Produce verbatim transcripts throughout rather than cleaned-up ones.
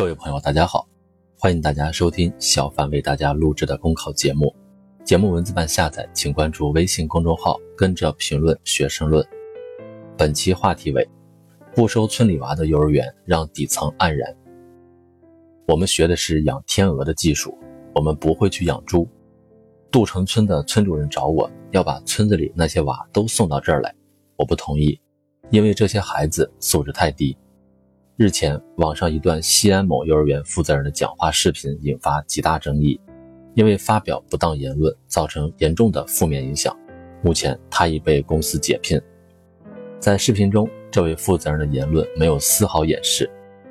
各位朋友大家好，欢迎大家收听小范为大家录制的公考节目，节目文字版下载请关注微信公众号跟着评论学申论。本期话题为不收村里娃的幼儿园让底层黯然。我们学的是养天鹅的技术，我们不会去养猪。杜城村的村主任找我要把村子里那些娃都送到这儿来，我不同意，因为这些孩子素质太低。日前网上一段西安某幼儿园负责人的讲话视频引发极大争议，因为发表不当言论造成严重的负面影响，目前他已被公司解聘。在视频中，这位负责人的言论没有丝毫掩饰，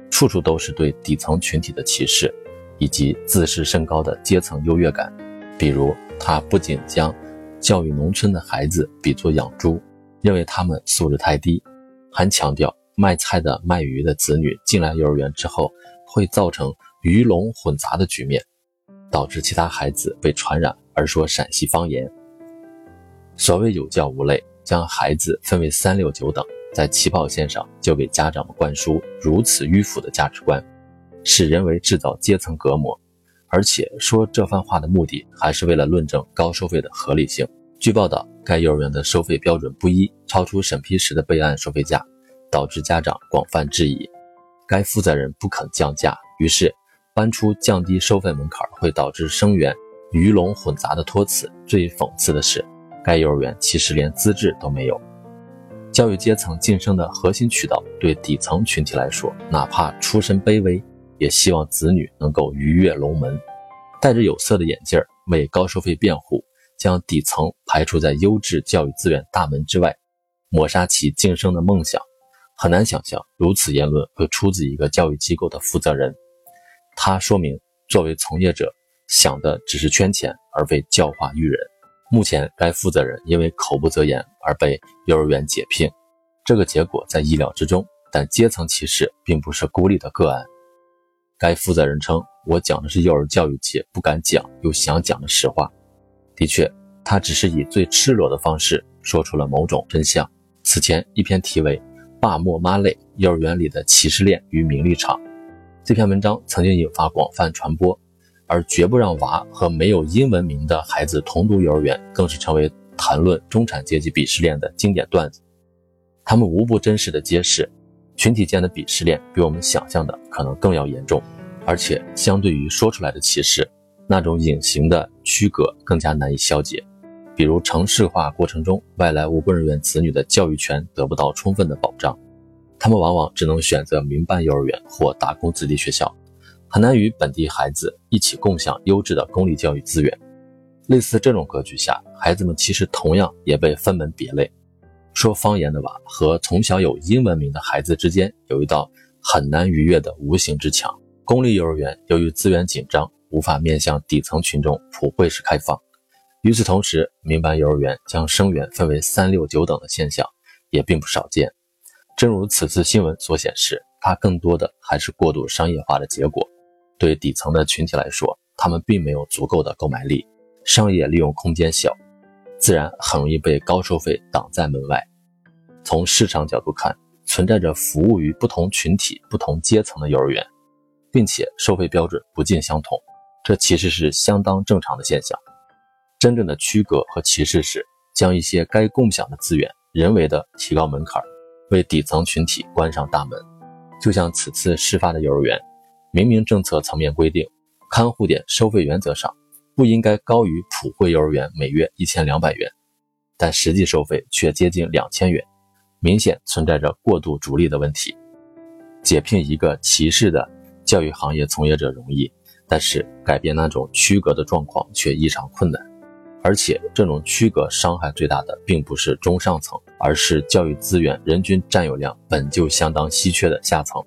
处处都是对底层群体的歧视以及自视甚高的阶层优越感。比如他不仅将教育农村的孩子比作养猪，认为他们素质太低，还强调卖菜的卖鱼的子女进来幼儿园之后会造成鱼龙混杂的局面，导致其他孩子被传染而说陕西方言。所谓有教无类，将孩子分为三六九等，在起跑线上就给家长们灌输如此迂腐的价值观，使人为制造阶层隔膜。而且说这番话的目的还是为了论证高收费的合理性。据报道，该幼儿园的收费标准不一，超出审批时的备案收费价，导致家长广泛质疑。该负责人不肯降价，于是搬出降低收费门槛会导致生源鱼龙混杂的托词。最讽刺的是，该幼儿园其实连资质都没有。教育阶层晋升的核心渠道，对底层群体来说，哪怕出身卑微，也希望子女能够鱼跃龙门。戴着有色的眼镜为高收费辩护，将底层排除在优质教育资源大门之外，抹杀其晋升的梦想。很难想象如此言论会出自一个教育机构的负责人。他说明作为从业者想的只是圈钱，而非教化育人。目前该负责人因为口不择言而被幼儿园解聘，这个结果在意料之中，但阶层歧视并不是孤立的个案。该负责人称，我讲的是幼儿教育界不敢讲又想讲的实话。的确，他只是以最赤裸的方式说出了某种真相。此前一篇题为爸莫妈类，幼儿园里的歧视链与名利场，这篇文章曾经引发广泛传播，而绝不让娃和没有英文名的孩子同读幼儿园更是成为谈论中产阶级鄙视链的经典段子。他们无不真实的揭示群体间的鄙视链比我们想象的可能更要严重，而且相对于说出来的歧视，那种隐形的区隔更加难以消解。比如城市化过程中，外来务工人员子女的教育权得不到充分的保障，他们往往只能选择民办幼儿园或打工子弟学校，很难与本地孩子一起共享优质的公立教育资源。类似这种格局下，孩子们其实同样也被分门别类。说方言的娃和从小有英文名的孩子之间有一道很难逾越的无形之墙。公立幼儿园由于资源紧张，无法面向底层群众普惠式开放。与此同时，民办幼儿园将生源分为三六九等的现象也并不少见。正如此次新闻所显示，它更多的还是过度商业化的结果。对底层的群体来说，他们并没有足够的购买力，商业利用空间小，自然很容易被高收费挡在门外。从市场角度看，存在着服务于不同群体不同阶层的幼儿园，并且收费标准不尽相同，这其实是相当正常的现象。真正的区隔和歧视是将一些该共享的资源人为的提高门槛，为底层群体关上大门。就像此次事发的幼儿园，明明政策层面规定看护点收费原则上不应该高于普惠幼儿园每月一千两百元，但实际收费却接近两千元，明显存在着过度逐利的问题。解聘一个歧视的教育行业从业者容易，但是改变那种区隔的状况却异常困难。而且这种区隔伤害最大的并不是中上层，而是教育资源人均占有量本就相当稀缺的下层。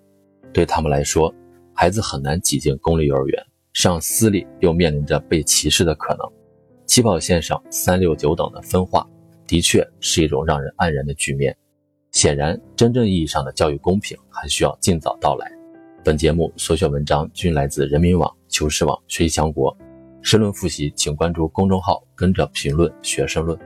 对他们来说，孩子很难挤进公立幼儿园，上私立又面临着被歧视的可能。起跑线上三六九等的分化的确是一种让人黯然的局面。显然真正意义上的教育公平还需要尽早到来。本节目所选文章均来自人民网、求是网、学习强国。申论复习请关注公众号跟着评论学申论。